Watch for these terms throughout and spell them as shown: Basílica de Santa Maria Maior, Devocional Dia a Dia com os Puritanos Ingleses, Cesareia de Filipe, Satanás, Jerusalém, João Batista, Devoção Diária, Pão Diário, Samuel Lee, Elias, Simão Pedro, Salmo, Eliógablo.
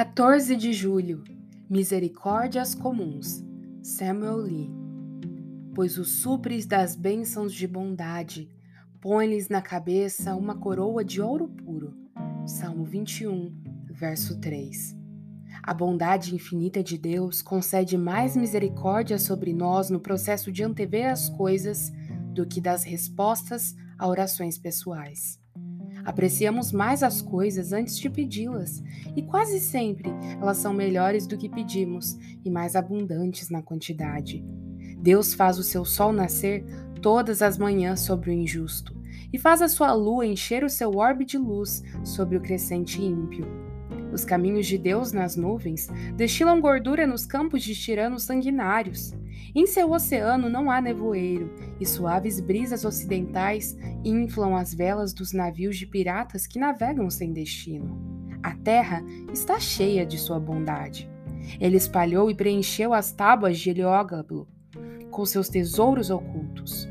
14 de julho, Misericórdias comuns, Samuel Lee. Pois os supres das bênçãos de bondade, põe-lhes na cabeça uma coroa de ouro puro. Salmo 21, verso 3. A bondade infinita de Deus concede mais misericórdia sobre nós no processo de antever as coisas do que das respostas a orações pessoais. Apreciamos mais as coisas antes de pedi-las, e quase sempre elas são melhores do que pedimos e mais abundantes na quantidade. Deus faz o seu sol nascer todas as manhãs sobre o injusto e faz a sua lua encher o seu orbe de luz sobre o crescente ímpio. Os caminhos de Deus nas nuvens destilam gordura nos campos de tiranos sanguinários. Em seu oceano não há nevoeiro, e suaves brisas ocidentais inflam as velas dos navios de piratas que navegam sem destino. A terra está cheia de sua bondade. Ele espalhou e preencheu as tábuas de Eliógablo com seus tesouros ocultos.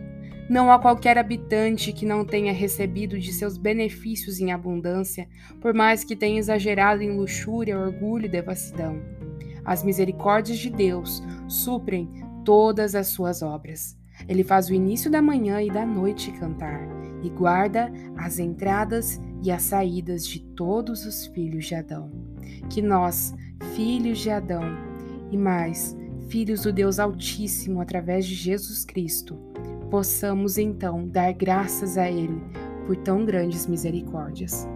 Não há qualquer habitante que não tenha recebido de seus benefícios em abundância, por mais que tenha exagerado em luxúria, orgulho e devassidão. As misericórdias de Deus suprem todas as suas obras. Ele faz o início da manhã e da noite cantar, e guarda as entradas e as saídas de todos os filhos de Adão. Que nós, filhos de Adão, e mais, filhos do Deus Altíssimo através de Jesus Cristo, possamos então dar graças a Ele por tão grandes misericórdias.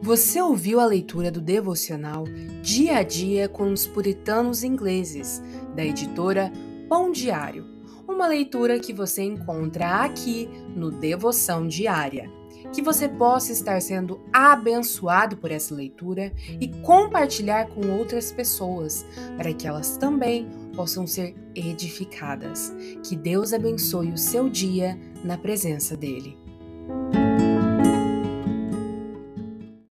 Você ouviu a leitura do Devocional Dia a Dia com os Puritanos Ingleses, da editora Pão Diário, uma leitura que você encontra aqui no Devoção Diária. Que você possa estar sendo abençoado por essa leitura e compartilhar com outras pessoas, para que elas também possam ser edificadas. Que Deus abençoe o seu dia na presença dEle.